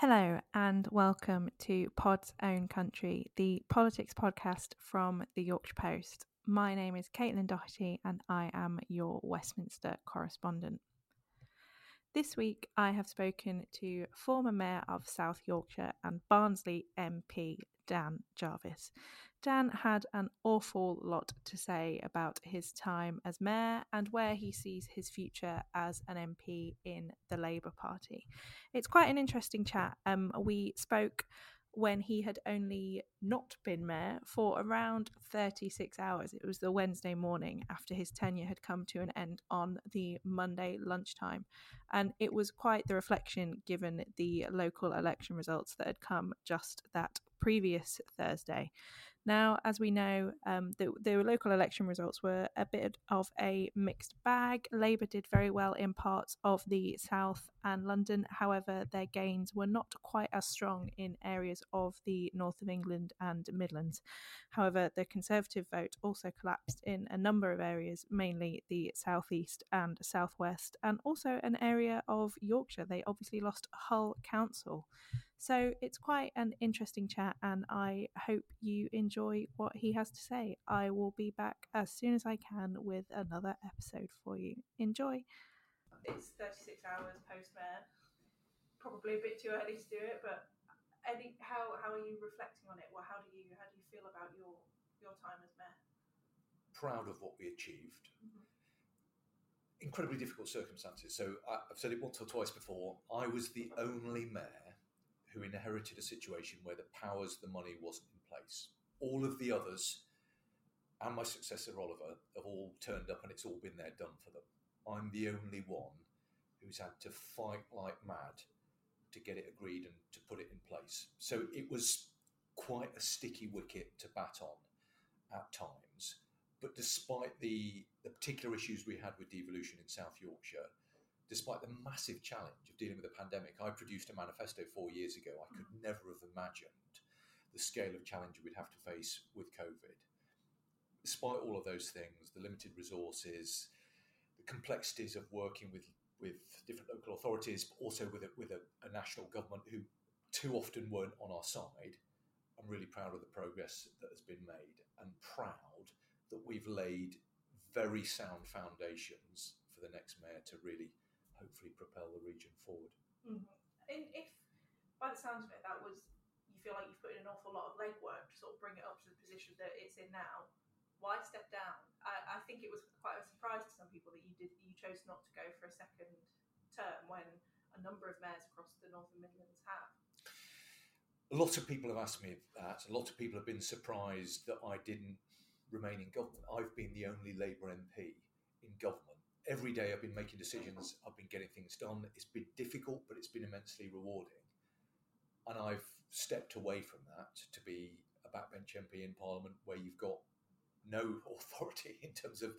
Hello and welcome to Pod's Own Country, the politics podcast from the Yorkshire Post. My name is Caitlin Docherty and I am your Westminster correspondent. This week I have spoken to former Mayor of South Yorkshire and Barnsley MP Dan Jarvis. Dan had an awful lot to say about his time as mayor and where he sees his future as an MP in the Labour Party. It's quite an interesting chat. We spoke when he had only not been mayor for around 36 hours. It was the Wednesday morning after his tenure had come to an end on the Monday lunchtime. And it was quite the reflection given the local election results that had come just that previous Thursday. Now, as we know, the local election results were a bit of a mixed bag. Labour did very well in parts of the South and London. However, their gains were not quite as strong in areas of the north of England and Midlands. However, the Conservative vote also collapsed in a number of areas, mainly the southeast and southwest, and also an area of Yorkshire. They obviously lost Hull Council. So it's quite an interesting chat and I hope you enjoy what he has to say. I will be back as soon as I can with another episode for you. Enjoy. It's 36 hours post-mayor. Probably a bit too early to do it, but how are you reflecting on it? Well, how do you feel about your time as mayor? Proud of what we achieved. Mm-hmm. Incredibly difficult circumstances. So I've said it once or twice before, I was the only mayor who inherited a situation where the powers, the money wasn't in place. All of the others, and my successor Oliver, have all turned up and it's all been there done for them. I'm the only one who's had to fight like mad to get it agreed and to put it in place. So it was quite a sticky wicket to bat on at times. But despite the particular issues we had with devolution in South Yorkshire, despite the massive challenge of dealing with a pandemic, I produced a manifesto 4 years ago. I could never have imagined the scale of challenge we'd have to face with COVID. Despite all of those things, the limited resources, the complexities of working with different local authorities, but also with a national government who too often weren't on our side, I'm really proud of the progress that has been made and proud that we've laid very sound foundations for the next mayor to really hopefully propel the region forward. Mm-hmm. And if, by the sounds of it, that was, you feel like you've put in an awful lot of legwork to sort of bring it up to the position that it's in now, why step down? I think it was quite a surprise to some people that you chose not to go for a second term when a number of mayors across the North and Midlands have. A lot of people have asked me that. A lot of people have been surprised that I didn't remain in government. I've been the only Labour MP in government. Every day I've been making decisions, I've been getting things done. It's been difficult, but it's been immensely rewarding. And I've stepped away from that to be a backbench MP in Parliament where you've got no authority in terms of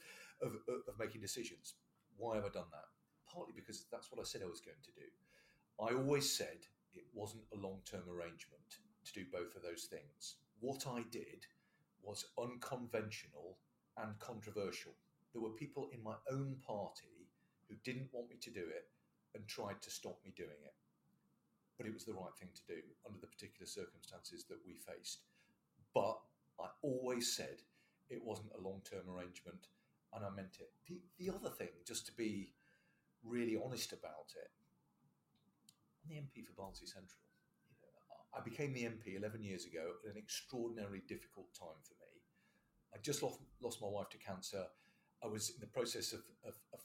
making decisions. Why have I done that? Partly because that's what I said I was going to do. I always said it wasn't a long-term arrangement to do both of those things. What I did was unconventional and controversial. There were people in my own party who didn't want me to do it and tried to stop me doing it. But it was the right thing to do under the particular circumstances that we faced. But I always said it wasn't a long-term arrangement, and I meant it. The other thing, just to be really honest about it, I'm the MP for Barnsley Central. I became the MP 11 years ago at an extraordinarily difficult time for me. I just lost my wife to cancer. I was in the process of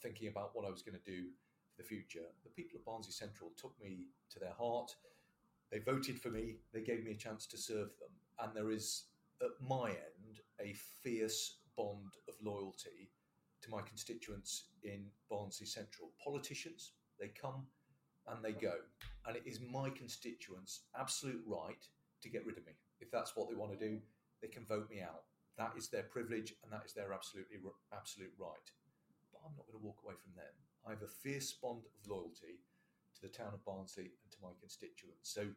thinking about what I was going to do for the future. The people of Barnsley Central took me to their heart. They voted for me. They gave me a chance to serve them. And there is, at my end, a fierce bond of loyalty to my constituents in Barnsley Central. Politicians, they come and they go. And it is my constituents' absolute right to get rid of me. If that's what they want to do, they can vote me out. That is their privilege and that is their absolute right. But I'm not going to walk away from them. I have a fierce bond of loyalty to the town of Barnsley and to my constituents. So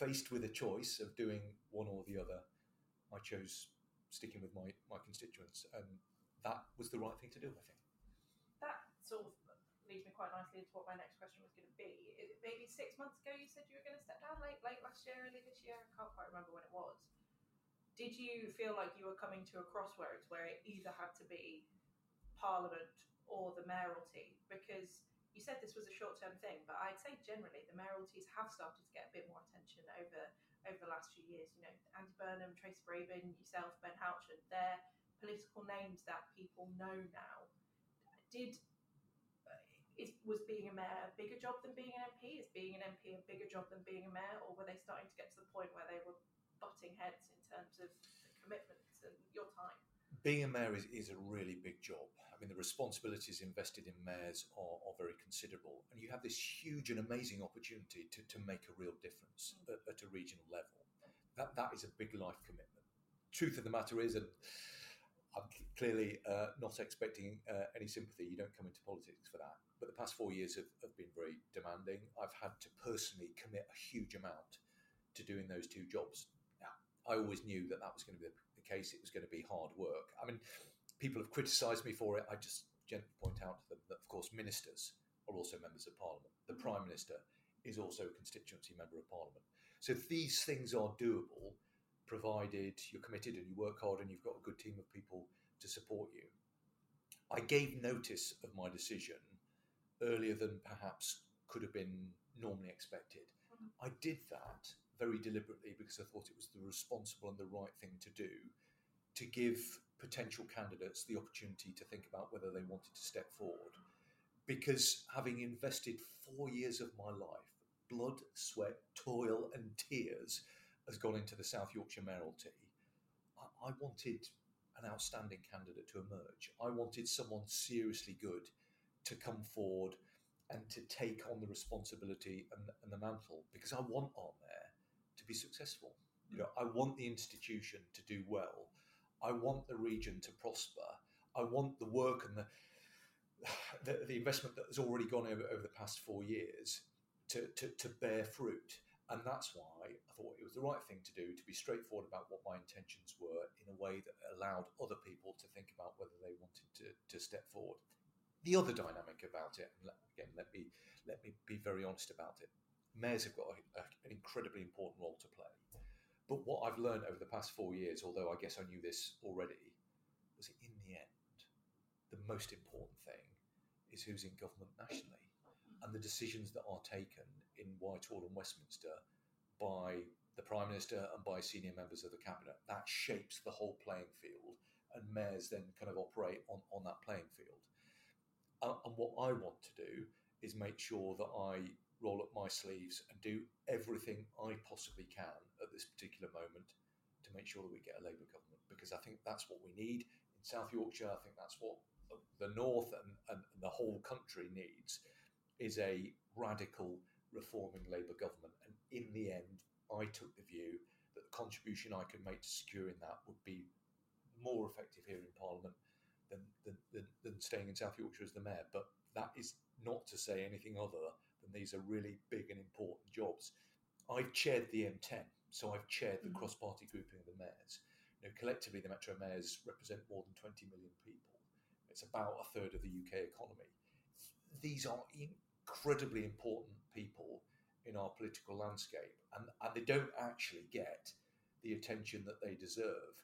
faced with a choice of doing one or the other, I chose sticking with my constituents. And that was the right thing to do, I think. That sort of leads me quite nicely into what my next question was going to be. Maybe 6 months ago you said you were going to step down, late last year, early this year. I can't quite remember when it was. Did you feel like you were coming to a crossroads where it either had to be Parliament or the mayoralty? Because you said this was a short-term thing, but I'd say generally the mayoralties have started to get a bit more attention over the last few years. You know, Andy Burnham, Tracey Brabin, yourself, Ben Houchard, they're political names that people know now. Was being a mayor a bigger job than being an MP? Is being an MP a bigger job than being a mayor? Or were they starting to get to the point where they were butting heads in terms of the commitments and your time? Being a mayor is a really big job. I mean, the responsibilities invested in mayors are very considerable. And you have this huge and amazing opportunity to make a real difference at a regional level. That is a big life commitment. Truth of the matter is, and I'm clearly not expecting any sympathy. You don't come into politics for that. But the past 4 years have been very demanding. I've had to personally commit a huge amount to doing those two jobs. I always knew that was going to be the case. It was going to be hard work. I mean, people have criticised me for it. I just gently point out to them that, of course, ministers are also members of Parliament. The Prime Minister is also a constituency member of Parliament. So these things are doable, provided you're committed and you work hard and you've got a good team of people to support you. I gave notice of my decision earlier than perhaps could have been normally expected. I did that very deliberately because I thought it was the responsible and the right thing to do, to give potential candidates the opportunity to think about whether they wanted to step forward. Because having invested 4 years of my life, blood, sweat, toil and tears has gone into the South Yorkshire mayoralty, I wanted an outstanding candidate to emerge. I wanted someone seriously good to come forward and to take on the responsibility and the mantle, because I want our mayor to be successful. You know, I want the institution to do well. I want the region to prosper. I want the work and the investment that has already gone over the past 4 years to bear fruit. And that's why I thought it was the right thing to do, to be straightforward about what my intentions were in a way that allowed other people to think about whether they wanted to step forward. The other dynamic about it, and again, let me be very honest about it, mayors have got an incredibly important role to play. But what I've learned over the past 4 years, although I guess I knew this already, was that in the end, the most important thing is who's in government nationally. And the decisions that are taken in Whitehall and Westminster by the Prime Minister and by senior members of the Cabinet, that shapes the whole playing field, and mayors then kind of operate on that playing field. And what I want to do is make sure that I roll up my sleeves and do everything I possibly can at this particular moment to make sure that we get a Labour government, because I think that's what we need in South Yorkshire. I think that's what the North and the whole country needs, is a radical reforming Labour government. And in the end, I took the view that the contribution I could make to securing that would be more effective here in Parliament than staying in South Yorkshire as the mayor. But that is not to say anything other than these are really big and important jobs. I've chaired the M10, so I've chaired the cross-party grouping of the mayors. You know, collectively, the Metro mayors represent more than 20 million people. It's about a third of the UK economy. These are incredibly important people in our political landscape, and they don't actually get the attention that they deserve.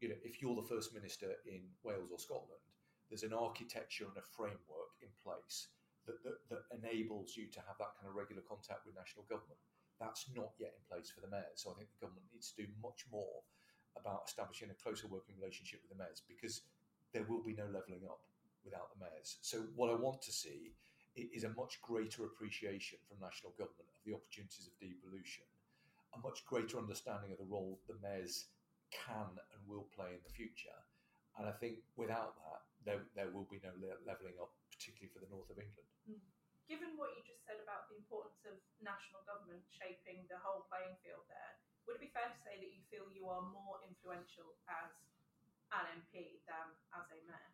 You know, if you're the First Minister in Wales or Scotland, there's an architecture and a framework in place that enables you to have that kind of regular contact with national government. That's not yet in place for the mayors. So I think the government needs to do much more about establishing a closer working relationship with the mayors, because there will be no levelling up without the mayors. So what I want to see is a much greater appreciation from national government of the opportunities of devolution, a much greater understanding of the role the mayors can and will play in the future. And I think without that, there will be no levelling up, particularly for the north of England. Given what you just said about the importance of national government shaping the whole playing field there, would it be fair to say that you feel you are more influential as an MP than as a mayor?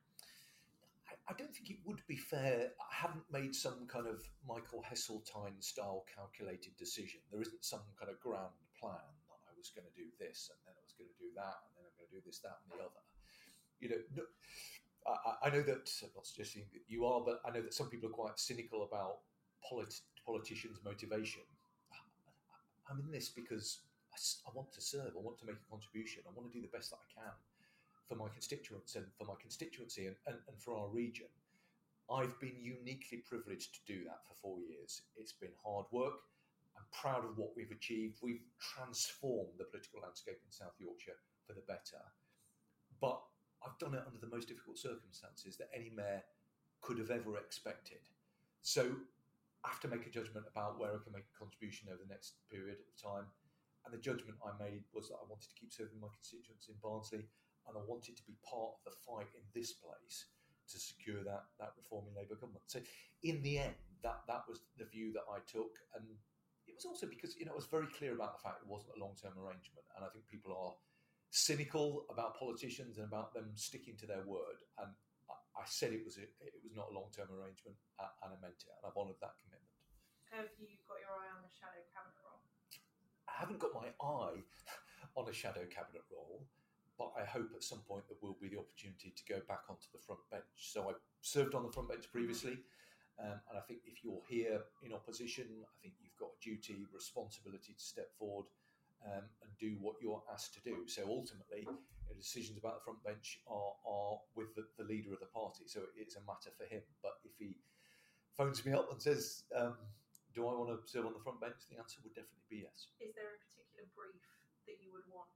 I don't think it would be fair. I haven't made some kind of Michael Heseltine style calculated decision. There isn't some kind of grand plan that I was going to do this and then I was going to do that and then I'm going to do this, that and the other. You know, I know that, I'm not suggesting that you are, but I know that some people are quite cynical about politicians' motivation. I'm in this because I want to serve, I want to make a contribution, I want to do the best that I can for my constituents and for my constituency and for our region. I've been uniquely privileged to do that for 4 years. It's been hard work. I'm proud of what we've achieved. We've transformed the political landscape in South Yorkshire for the better. But I've done it under the most difficult circumstances that any mayor could have ever expected. So I have to make a judgment about where I can make a contribution over the next period of time. And the judgment I made was that I wanted to keep serving my constituents in Barnsley, and I wanted to be part of the fight in this place to secure that reforming Labour government. So in the end, that was the view that I took. And it was also because, I was very clear about the fact it wasn't a long-term arrangement. And I think people are cynical about politicians and about them sticking to their word. And I said it was not a long-term arrangement, and I meant it. And I've honoured that commitment. Have you got your eye on the shadow cabinet role? I haven't got my eye on a shadow cabinet role, but I hope at some point there will be the opportunity to go back onto the front bench. So I served on the front bench previously, and I think if you're here in opposition, I think you've got a duty, responsibility to step forward and do what you're asked to do. So ultimately, decisions about the front bench are with the leader of the party, so it's a matter for him. But if he phones me up and says, do I want to serve on the front bench, the answer would definitely be yes. Is there a particular brief that you would want?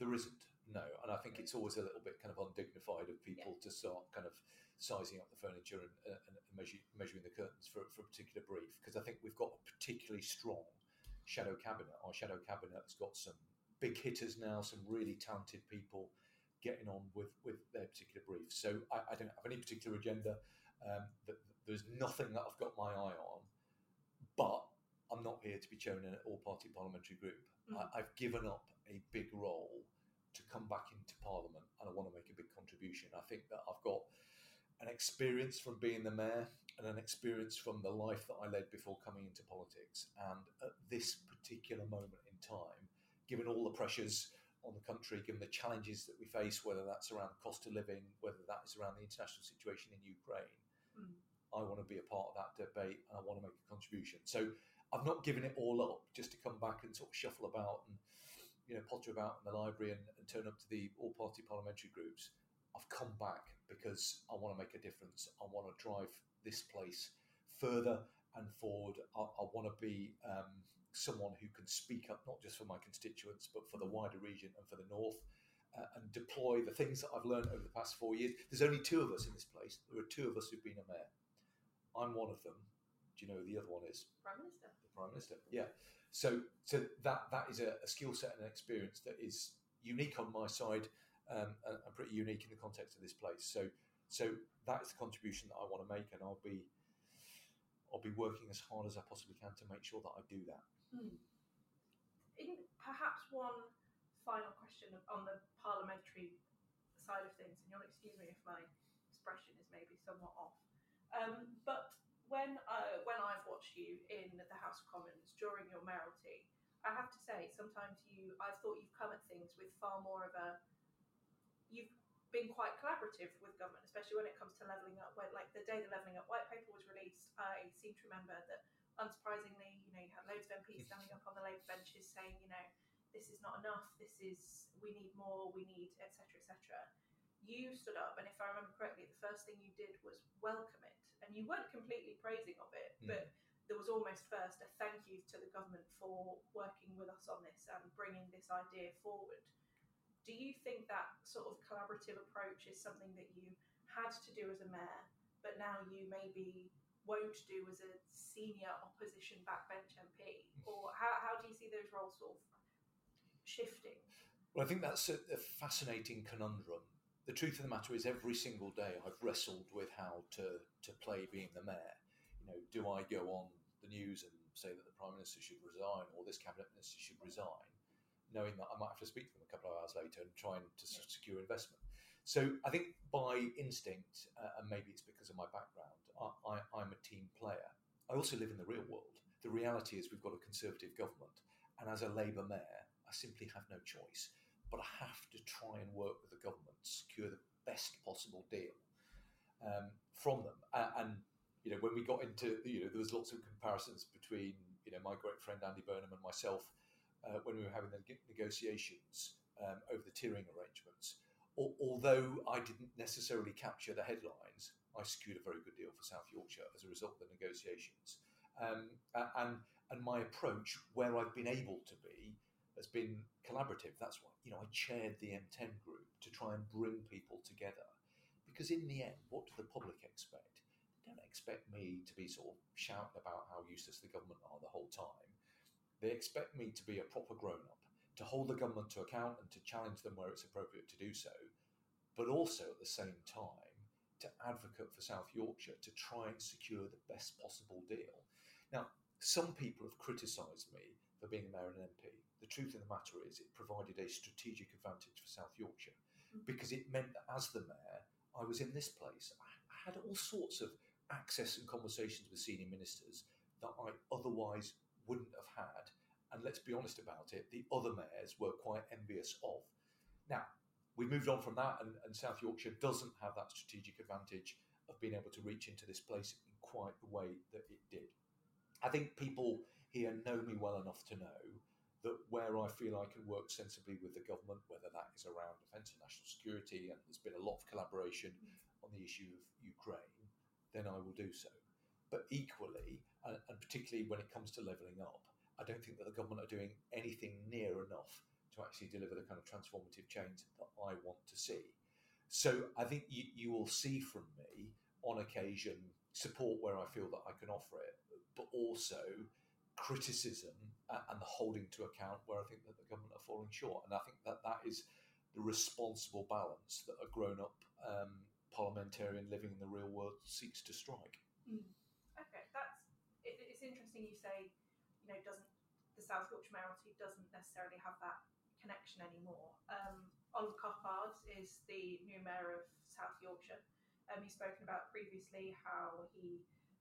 There isn't, no. And I think it's always a little bit kind of undignified of people to start kind of sizing up the furniture and measuring the curtains for a particular brief, because I think we've got a particularly strong shadow cabinet. Our shadow cabinet has got some big hitters now, some really talented people getting on with their particular briefs. So I don't have any particular agenda. There's nothing that I've got my eye on, but I'm not here to be chosen in an all-party parliamentary group. I've given up a big role to come back into Parliament, and I want to make a big contribution. I think that I've got an experience from being the mayor and an experience from the life that I led before coming into politics. And at this particular moment in time, given all the pressures on the country, given the challenges that we face, whether that's around cost of living, whether that is around the international situation in Ukraine, I want to be a part of that debate and I want to make a contribution. So I've not given it all up just to come back and sort of shuffle about and potter about in the library and turn up to the all-party parliamentary groups. I've come back because I want to make a difference. I want to drive this place further and forward. I want to be someone who can speak up, not just for my constituents, but for the wider region and for the north, and deploy the things that I've learned over the past 4 years. There's only two of us in this place. There are two of us who've been a mayor. I'm one of them. Do you know who the other one is? Prime Minister. The Prime Minister, yeah. So that is a skill set and an experience that is unique on my side, and pretty unique in the context of this place. So that is the contribution that I want to make, and I'll be working as hard as I possibly can to make sure that I do that. Perhaps one final question on the parliamentary side of things, and you'll excuse me if my expression is maybe somewhat off, but when I've watched you in the House of Commons during your mayoralty, I have to say sometimes I've thought you've come at things with far more of a, you've been quite collaborative with government, especially when it comes to levelling up. When, like the day the Levelling Up White Paper was released, I seem to remember that, unsurprisingly, you had loads of MPs standing up on the Labour benches saying, this is not enough, we need more, we need etc, etc. You stood up, and if I remember correctly, the first thing you did was welcome it. And you weren't completely praising of it, but there was almost first a thank you to the government for working with us on this and bringing this idea forward. Do you think that sort of collaborative approach is something that you had to do as a mayor, but now you maybe won't do as a senior opposition backbench MP? Or how do you see those roles sort of shifting? Well, I think that's a fascinating conundrum. The truth of the matter is every single day I've wrestled with how to play being the mayor. Do I go on the news and say that the Prime Minister should resign or this Cabinet Minister should resign, knowing that I might have to speak to them a couple of hours later and trying to secure investment. So I think by instinct, and maybe it's because of my background, I'm a team player. I also live in the real world. The reality is we've got a Conservative government, and as a Labour mayor, I simply have no choice but I have to try and work with the government, secure the best possible deal from them. And you know, when we got into, you know, there was lots of comparisons between, you know, my great friend Andy Burnham and myself when we were having the negotiations over the tiering arrangements. Although I didn't necessarily capture the headlines, I secured a very good deal for South Yorkshire as a result of the negotiations. And my approach, where I've been able to be, has been collaborative. That's why, you know, I chaired the M10 group to try and bring people together. Because in the end, what do the public expect? They don't expect me to be sort of shouting about how useless the government are the whole time. They expect me to be a proper grown-up, to hold the government to account and to challenge them where it's appropriate to do so, but also at the same time to advocate for South Yorkshire to try and secure the best possible deal. Now, some people have criticised me for being a mayor and MP. The truth of the matter is it provided a strategic advantage for South Yorkshire because it meant that as the mayor, I was in this place. I had all sorts of access and conversations with senior ministers that I otherwise wouldn't have had. And let's be honest about it, the other mayors were quite envious of. Now, we've moved on from that, and South Yorkshire doesn't have that strategic advantage of being able to reach into this place in quite the way that it did. I think people here know me well enough to know that where I feel I can work sensibly with the government, whether that is around defence and national security, and there's been a lot of collaboration on the issue of Ukraine, then I will do so. But equally, and particularly when it comes to levelling up, I don't think that the government are doing anything near enough to actually deliver the kind of transformative change that I want to see. So I think you will see from me, on occasion, support where I feel that I can offer it, but also criticism and the holding to account where I think that the government are falling short. And I think that that is the responsible balance that a grown-up parliamentarian living in the real world seeks to strike. Mm. Okay, it's interesting you say, you know, doesn't the South Yorkshire Mayoralty doesn't necessarily have that connection anymore. Oliver Cuthard is the new mayor of South Yorkshire. He's spoken about previously how he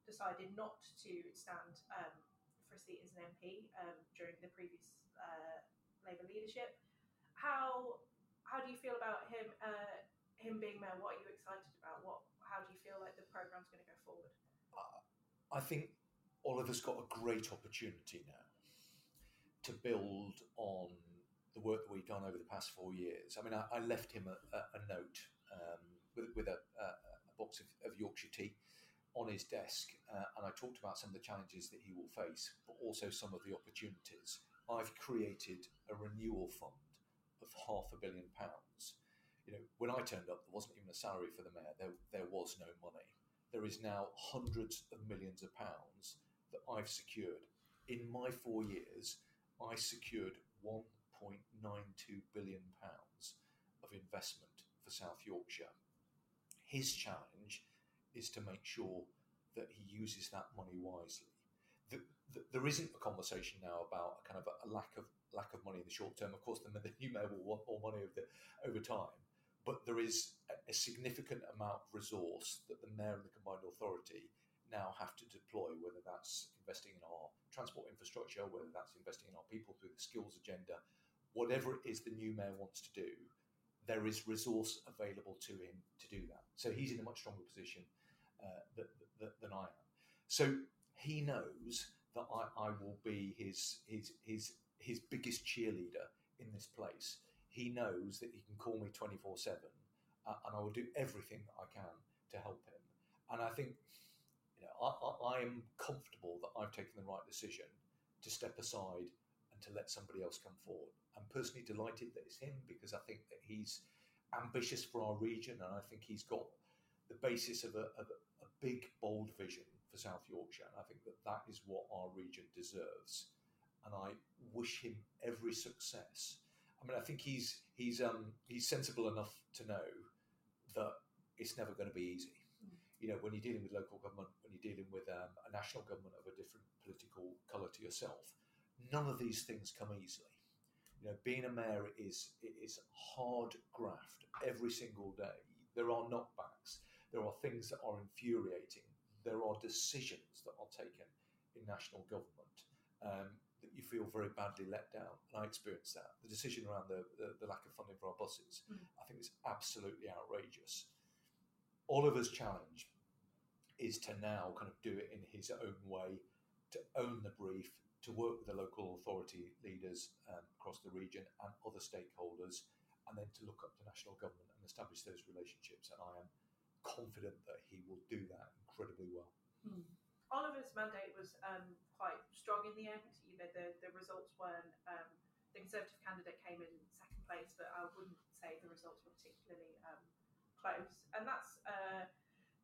decided not to stand for a seat as an MP during the previous Labour leadership. How do you feel about him being mayor? What are you excited about? How do you feel like the programme's going to go forward? I think Oliver's got a great opportunity now to build on the work that we've done over the past 4 years. I mean, I left him a note with a box of Yorkshire tea on his desk, and I talked about some of the challenges that he will face, but also some of the opportunities. I've created a renewal fund of £500 million. You know, when I turned up, there wasn't even a salary for the mayor. There was no money. There is now hundreds of millions of pounds that I've secured. In my 4 years, I secured £1.92 billion of investment for South Yorkshire. His challenge is to make sure that he uses that money wisely. There isn't a conversation now about a kind of a lack of money in the short term. Of course, the new mayor will want more money over time. But there is a significant amount of resource that the mayor and the combined authority now have to deploy, whether that's investing in our transport infrastructure, whether that's investing in our people through the skills agenda, whatever it is the new mayor wants to do, there is resource available to him to do that. So he's in a much stronger position than I am. So he knows that I will be his biggest cheerleader in this place. He knows that he can call me 24/7, and I will do everything that I can to help him. And I think, you know, I am comfortable that I've taken the right decision to step aside and to let somebody else come forward. I'm personally delighted that it's him, because I think that he's ambitious for our region, and I think he's got the basis of a big, bold vision for South Yorkshire. And I think that that is what our region deserves. And I wish him every success. I mean, I think he's sensible enough to know that it's never going to be easy. You know, when you're dealing with local government, when you're dealing with a national government of a different political colour to yourself, none of these things come easily. You know, being a mayor is hard graft every single day. There are knockbacks. There are things that are infuriating. There are decisions that are taken in national government that you feel very badly let down. And I experienced that. The decision around the lack of funding for our buses, I think, was absolutely outrageous. Oliver's challenge is to now kind of do it in his own way, to own the brief, to work with the local authority leaders across the region and other stakeholders, and then to look up to national government and establish those relationships. And I am confident that he will do that incredibly well. Mm. Oliver's mandate was quite strong in the end. You know, the results weren't... the Conservative candidate came in second place, but I wouldn't say the results were particularly close. And that's...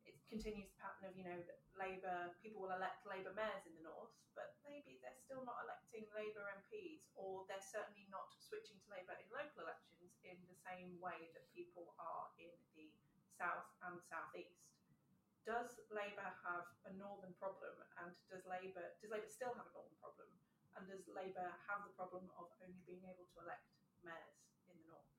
it continues the pattern of, you know, Labour, people will elect Labour mayors in the north, but maybe they're still not electing Labour MPs, or they're certainly not switching to Labour in local elections in the same way that people are in the south and southeast. Does Labour have a northern problem, and does Labour still have a northern problem, and does Labour have the problem of only being able to elect mayors in the north?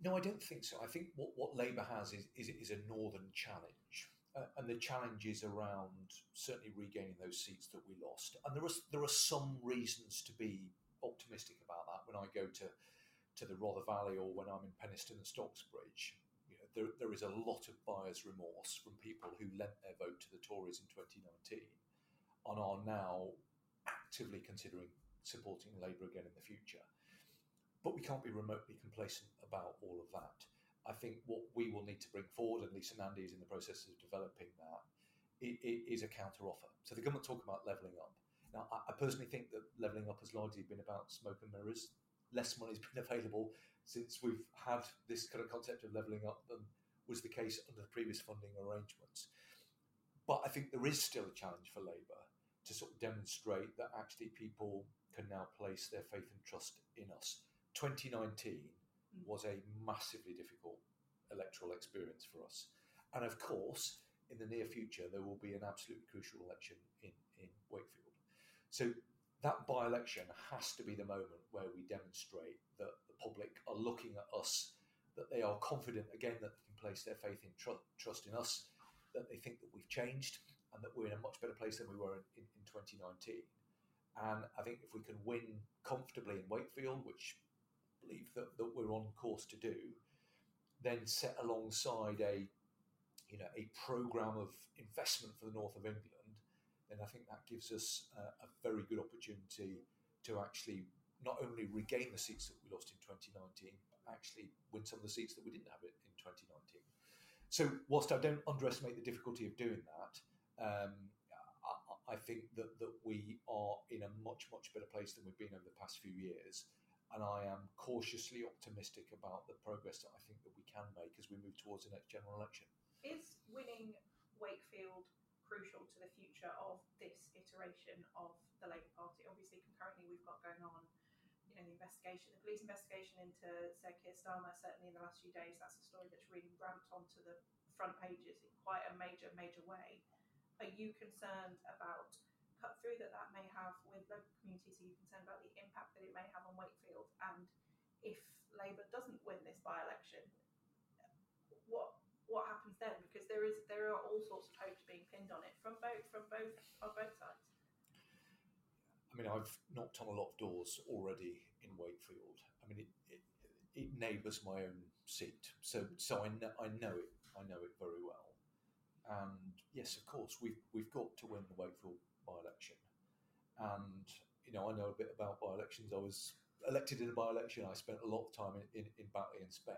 No, I don't think so. I think what Labour has is a northern challenge, and the challenge is around certainly regaining those seats that we lost. And there are some reasons to be optimistic about that. When I go to the Rother Valley, or when I'm in Penistone and Stocksbridge, you know, there is a lot of buyer's remorse from people who lent their vote to the Tories in 2019 and are now actively considering supporting Labour again in the future. But we can't be remotely complacent about all of that. I think what we will need to bring forward, and Lisa Nandy is in the process of developing that, it is a counter-offer. So the government talk about levelling up. Now, I personally think that levelling up has largely been about smoke and mirrors. Less money has been available since we've had this kind of concept of levelling up than was the case under the previous funding arrangements. But I think there is still a challenge for Labour to sort of demonstrate that actually people can now place their faith and trust in us. 2019 was a massively difficult electoral experience for us. And of course, in the near future, there will be an absolutely crucial election in Wakefield. So that by-election has to be the moment where we demonstrate that the public are looking at us, that they are confident, again, that they can place their faith in trust in us, that they think that we've changed and that we're in a much better place than we were in 2019. And I think if we can win comfortably in Wakefield, which believe that we're on course to do, then set alongside a programme of investment for the north of England, then I think that gives us a very good opportunity to actually not only regain the seats that we lost in 2019, but actually win some of the seats that we didn't have in 2019. So whilst I don't underestimate the difficulty of doing that, I think that we are in a much, much better place than we've been over the past few years. And I am cautiously optimistic about the progress that I think that we can make as we move towards the next general election. Is winning Wakefield crucial to the future of this iteration of the Labour Party? Obviously, concurrently, we've got going on, the police investigation into Sir Keir Starmer. Certainly, in the last few days, that's a story that's really ramped onto the front pages in quite a major, major way. Are you concerned about cut through that may have with local communities? Are you concerned about the impact that it may have on Wakefield? And if Labour doesn't win this by-election, what happens then? Because there are all sorts of hopes being pinned on it from both sides. I mean, I've knocked on a lot of doors already in Wakefield. I mean, it neighbours my own seat, so I know it very well. And yes, of course, we've got to win the Wakefield by-election. And, I know a bit about by-elections. I was elected in a by-election. I spent a lot of time in Batley and Spen.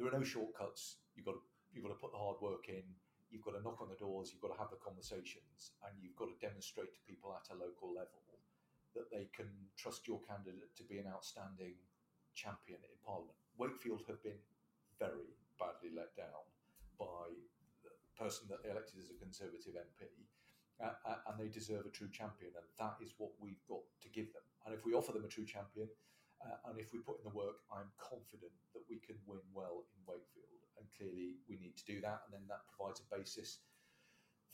There are no shortcuts. You've got to put the hard work in. You've got to knock on the doors. You've got to have the conversations. And you've got to demonstrate to people at a local level that they can trust your candidate to be an outstanding champion in Parliament. Wakefield have been very badly let down by the person that they elected as a Conservative MP. And they deserve a true champion, and that is what we've got to give them. And if we offer them a true champion, and if we put in the work, I'm confident that we can win well in Wakefield. And clearly we need to do that, and then that provides a basis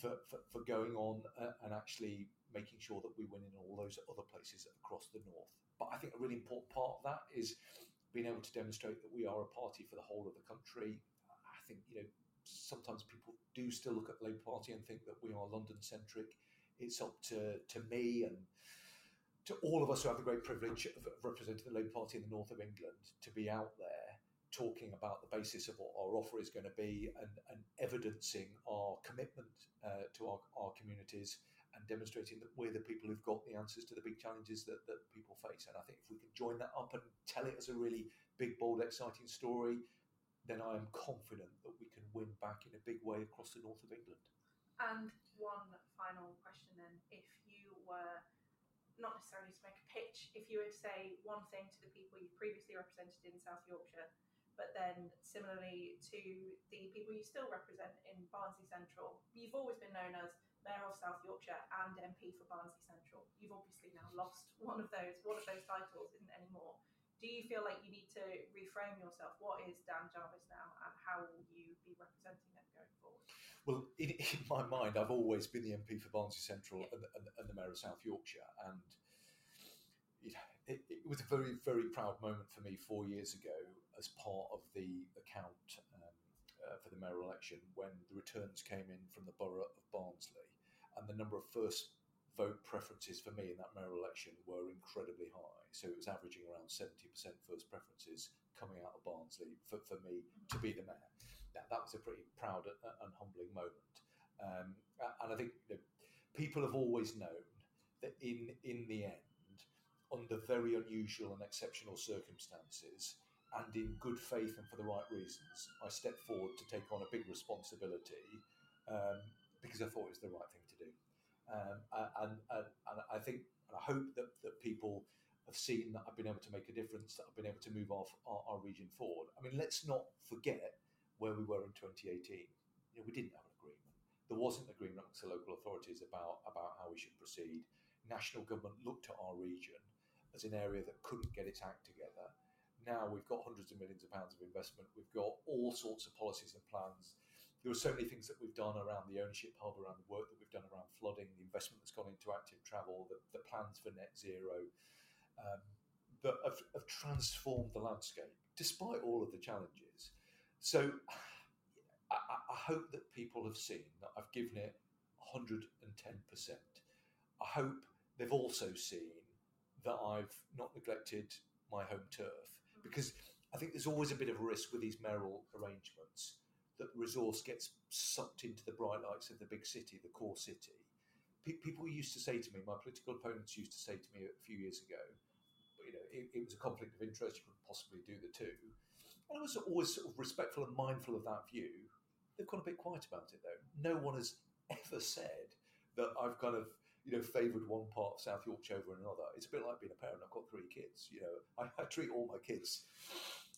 for going on and actually making sure that we win in all those other places across the north. But I think a really important part of that is being able to demonstrate that we are a party for the whole of the country. I think, sometimes people do still look at the Labour Party and think that we are London-centric. It's up to me and to all of us who have the great privilege of representing the Labour Party in the north of England to be out there talking about the basis of what our offer is going to be and evidencing our commitment to our communities and demonstrating that we're the people who've got the answers to the big challenges that people face. And I think if we can join that up and tell it as a really big, bold, exciting story, then I am confident that we can win back in a big way across the north of England. And one final question then, if you were, not necessarily to make a pitch, if you were to say one thing to the people you previously represented in South Yorkshire, but then similarly to the people you still represent in Barnsley Central, you've always been known as Mayor of South Yorkshire and MP for Barnsley Central. You've obviously now lost one of those titles isn't anymore. Do you feel like you need to reframe yourself? What is Dan Jarvis now, and how will you be representing them going forward? Well, in my mind, I've always been the MP for Barnsley Central and the Mayor of South Yorkshire. And it was a very, very proud moment for me 4 years ago as part of the count for the mayoral election when the returns came in from the borough of Barnsley. And the number of first vote preferences for me in that mayoral election were incredibly high. So it was averaging around 70% first preferences coming out of Barnsley for me to be the mayor. Now, that was a pretty proud and humbling moment. And I think people have always known that in the end, under very unusual and exceptional circumstances and in good faith and for the right reasons, I stepped forward to take on a big responsibility because I thought it was the right thing to do. And I think, and I hope that people have seen that I've been able to make a difference, that I've been able to move our region forward. I mean, let's not forget where we were in 2018. We didn't have an agreement. There wasn't an agreement amongst the local authorities about how we should proceed. National government looked at our region as an area that couldn't get its act together. Now we've got hundreds of millions of pounds of investment. We've got all sorts of policies and plans. There are so many things that we've done around the ownership hub, around the work that we've done around flooding, the investment that's gone into active travel, the plans for net zero, that have transformed the landscape, despite all of the challenges. So I hope that people have seen that I've given it 110%. I hope they've also seen that I've not neglected my home turf, because I think there's always a bit of risk with these mayoral arrangements that the resource gets sucked into the bright lights of the big city, the core city. People used to say to me, my political opponents used to say to me a few years ago, it was a conflict of interest, you couldn't possibly do the two. And I was always sort of respectful and mindful of that view. They've gone a bit quiet about it, though. No one has ever said that I've kind of favoured one part of South Yorkshire over another. It's a bit like being a parent. I've got 3 kids. I treat all my kids.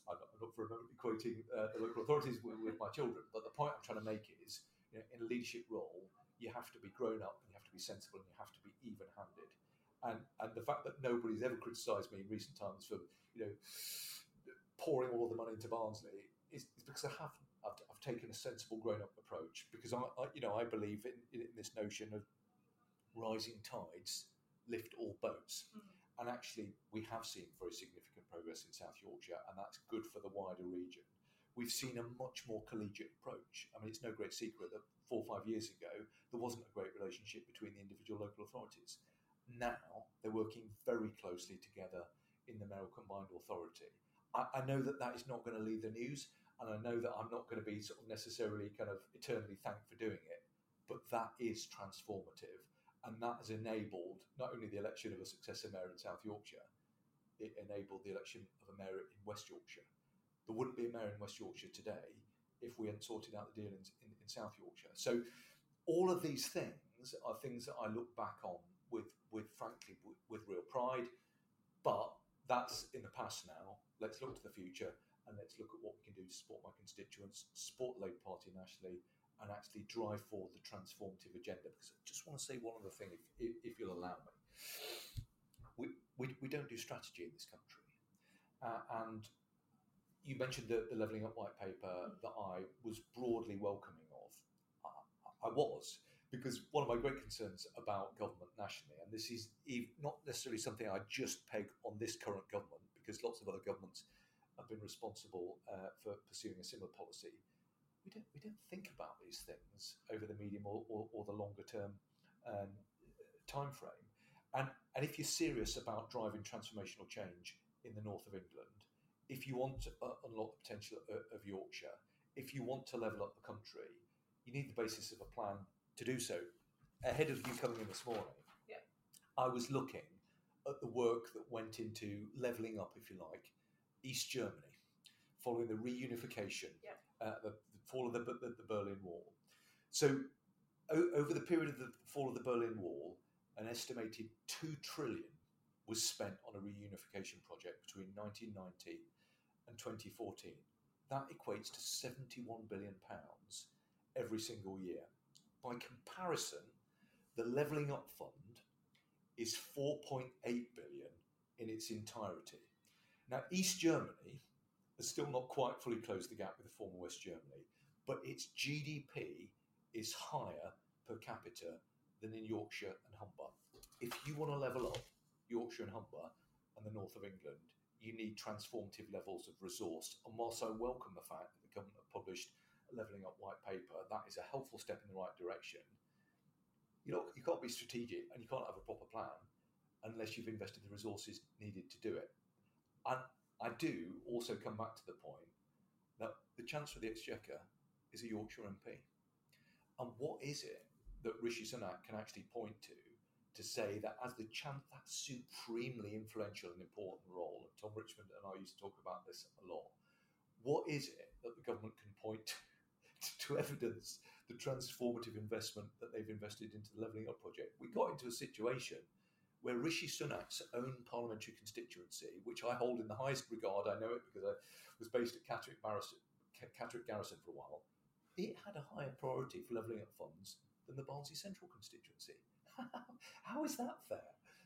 I'm not for a moment quoting the local authorities with my children, but the point I'm trying to make is, in a leadership role, you have to be grown up, and you have to be sensible, and you have to be even-handed. And the fact that nobody's ever criticised me in recent times for pouring all of the money into Barnsley is because I haven't. I've taken a sensible, grown-up approach, because I believe in this notion of rising tides lift all boats. Mm-hmm. And actually, we have seen very significant progress in South Yorkshire, and that's good for the wider region. We've seen a much more collegiate approach. I mean, it's no great secret that 4 or 5 years ago, there wasn't a great relationship between the individual local authorities. Now, they're working very closely together in the Mayoral Combined Authority. I know that is not going to lead the news, and I know that I'm not going to be sort of necessarily kind of eternally thanked for doing it, but that is transformative. And that has enabled not only the election of a successor mayor in South Yorkshire, it enabled the election of a mayor in West Yorkshire. There wouldn't be a mayor in West Yorkshire today if we hadn't sorted out the deal in South Yorkshire. So all of these things are things that I look back on with frankly, with real pride, but that's in the past now. Let's look to the future, and let's look at what we can do to support my constituents, support the Labour Party nationally, and actually drive forward the transformative agenda. Because I just want to say one other thing, if you'll allow me. We don't do strategy in this country. And you mentioned the Levelling Up White Paper that I was broadly welcoming of. I was, because one of my great concerns about government nationally, and this is not necessarily something I just peg on this current government, because lots of other governments have been responsible for pursuing a similar policy. We don't think about these things over the medium or the longer term time frame. And if you're serious about driving transformational change in the north of England, if you want to unlock the potential of Yorkshire, if you want to level up the country, you need the basis of a plan to do so. Ahead of you coming in this morning, yeah, I was looking at the work that went into levelling up, if you like, East Germany, following the reunification, yeah, the fall of the Berlin Wall. So over the period of the fall of the Berlin Wall, an estimated $2 trillion was spent on a reunification project between 1990 and 2014. That equates to £71 billion every single year. By comparison, the Levelling Up Fund is £4.8 billion in its entirety. Now, East Germany has still not quite fully closed the gap with the former West Germany, but its GDP is higher per capita than in Yorkshire and Humber. If you want to level up Yorkshire and Humber and the north of England, you need transformative levels of resource. And whilst I welcome the fact that the government have published a Levelling Up white paper, that is a helpful step in the right direction. You can't be strategic and you can't have a proper plan unless you've invested the resources needed to do it. And I do also come back to the point that the Chancellor of the Exchequer is a Yorkshire MP. And what is it that Rishi Sunak can actually point to say that as the Chancellor, that supremely influential and important role, and Tom Richmond and I used to talk about this a lot, what is it that the government can point to evidence the transformative investment that they've invested into the Levelling Up project? We got into a situation where Rishi Sunak's own parliamentary constituency, which I hold in the highest regard, I know it because I was based at Catterick Garrison for a while, it had a higher priority for Levelling Up funds than the Barnsley Central constituency. How is that fair?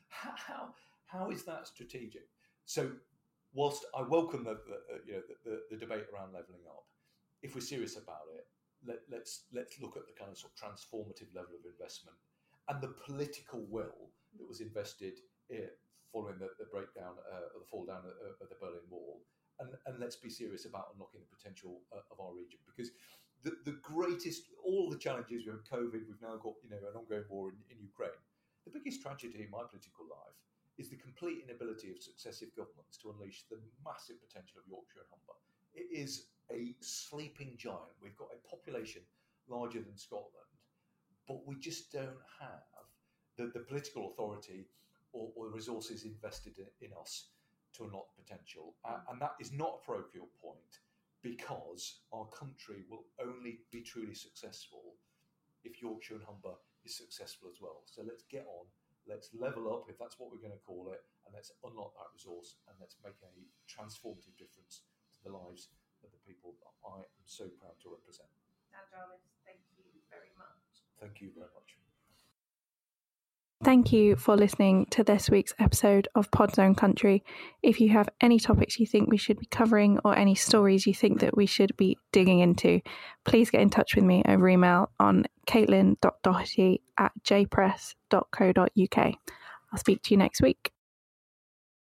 How is that strategic? So whilst I welcome the debate around levelling up, if we're serious about it, let's look at the kind of sort of transformative level of investment and the political will that was invested following the breakdown, the fall down of the Berlin Wall, and let's be serious about unlocking the potential of our region, because the greatest, all the challenges, we have COVID, we've now got an ongoing war in Ukraine. The biggest tragedy in my political life is the complete inability of successive governments to unleash the massive potential of Yorkshire and Humber. It is a sleeping giant. We've got a population larger than Scotland, but we just don't have the political authority or the resources invested in us to unlock potential. And that is not a parochial point, because our country will only be truly successful if Yorkshire and Humber is successful as well. So let's get on, let's level up, if that's what we're going to call it, and let's unlock that resource and let's make a transformative difference to the lives of the people that I am so proud to represent. Dan Jarvis, thank you very much. Thank you very much. Thank you for listening to this week's episode of Pod's Own Country. If you have any topics you think we should be covering or any stories you think that we should be digging into, please get in touch with me over email on caitlin.docherty@jpress.co.uk. I'll speak to you next week.